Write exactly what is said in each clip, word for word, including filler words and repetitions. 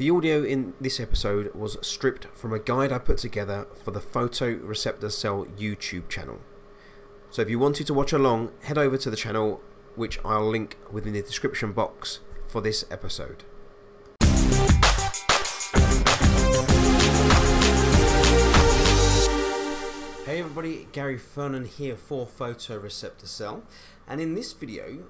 The audio in this episode was stripped from a guide I put together for the Photoreceptor Cell YouTube channel. So if you wanted to watch along, head over to the channel, which I'll link within the description box for this episode. Hey everybody, Gary Fernan here for Photoreceptor Cell, and in this video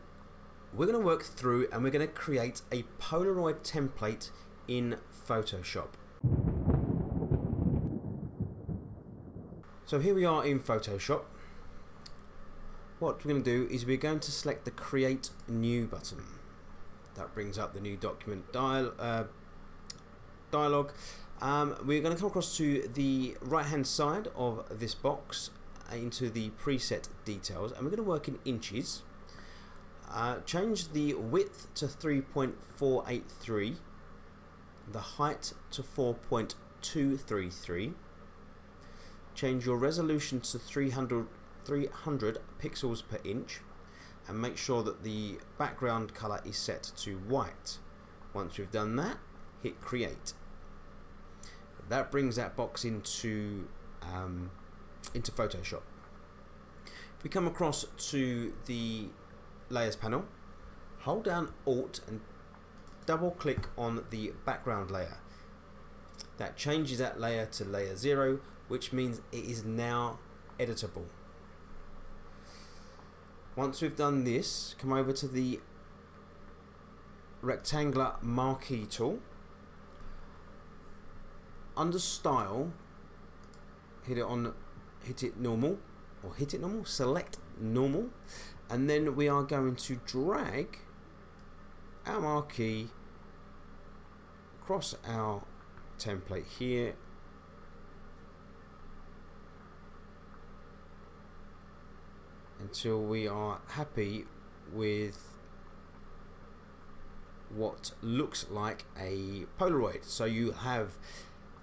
we're going to work through and we're going to create a Polaroid template in Photoshop. So here we are in Photoshop. What we're going to do is we're going to select the Create New button. That brings up the new document dial, uh, dialog. Um, we're going to come across to the right hand side of this box into the preset details, and we're going to work in inches. Uh, change the width to three point four eight three. The height to four point two three three, change your resolution to three hundred, three hundred pixels per inch, and make sure that the background color is set to white. Once you've done that, hit create. That brings that box into, um, into Photoshop. If we come across to the layers panel, hold down Alt and double click on the background layer. That changes that layer to layer zero, which means it is now editable. Once we've done this, come over to the rectangular marquee tool. Under style, hit it on hit it normal or hit it normal, select normal, and then we are going to drag our marquee across our template here, until we are happy with what looks like a Polaroid. So you have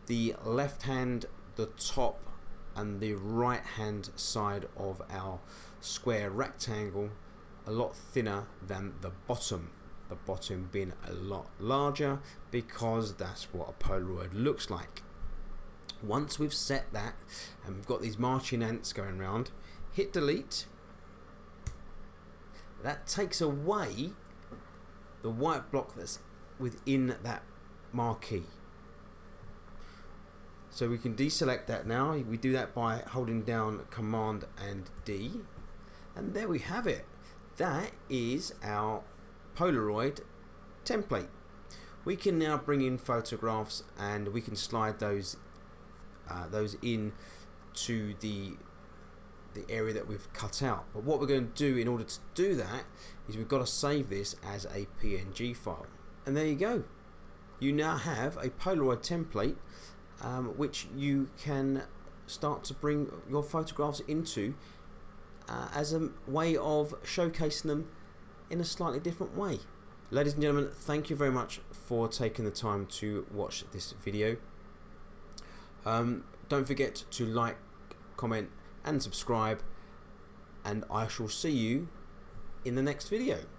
the left hand, the top, and the right hand side of our square rectangle a lot thinner than the bottom. The bottom being a lot larger, because that's what a Polaroid looks like. Once we've set that and we've got these marching ants going around, hit delete. That takes away the white block that's within that marquee. So we can deselect that now. We do that by holding down Command and D, and there we have it. That is our Polaroid template. We can now bring in photographs and we can slide those uh, those in to the the area that we've cut out. But what we're going to do in order to do that is we've got to save this as a P N G file. And there you go. You now have a Polaroid template um, which you can start to bring your photographs into uh, as a way of showcasing them in a slightly different way. Ladies and gentlemen, thank you very much for taking the time to watch this video. Um, don't forget to like, comment and subscribe, and I shall see you in the next video.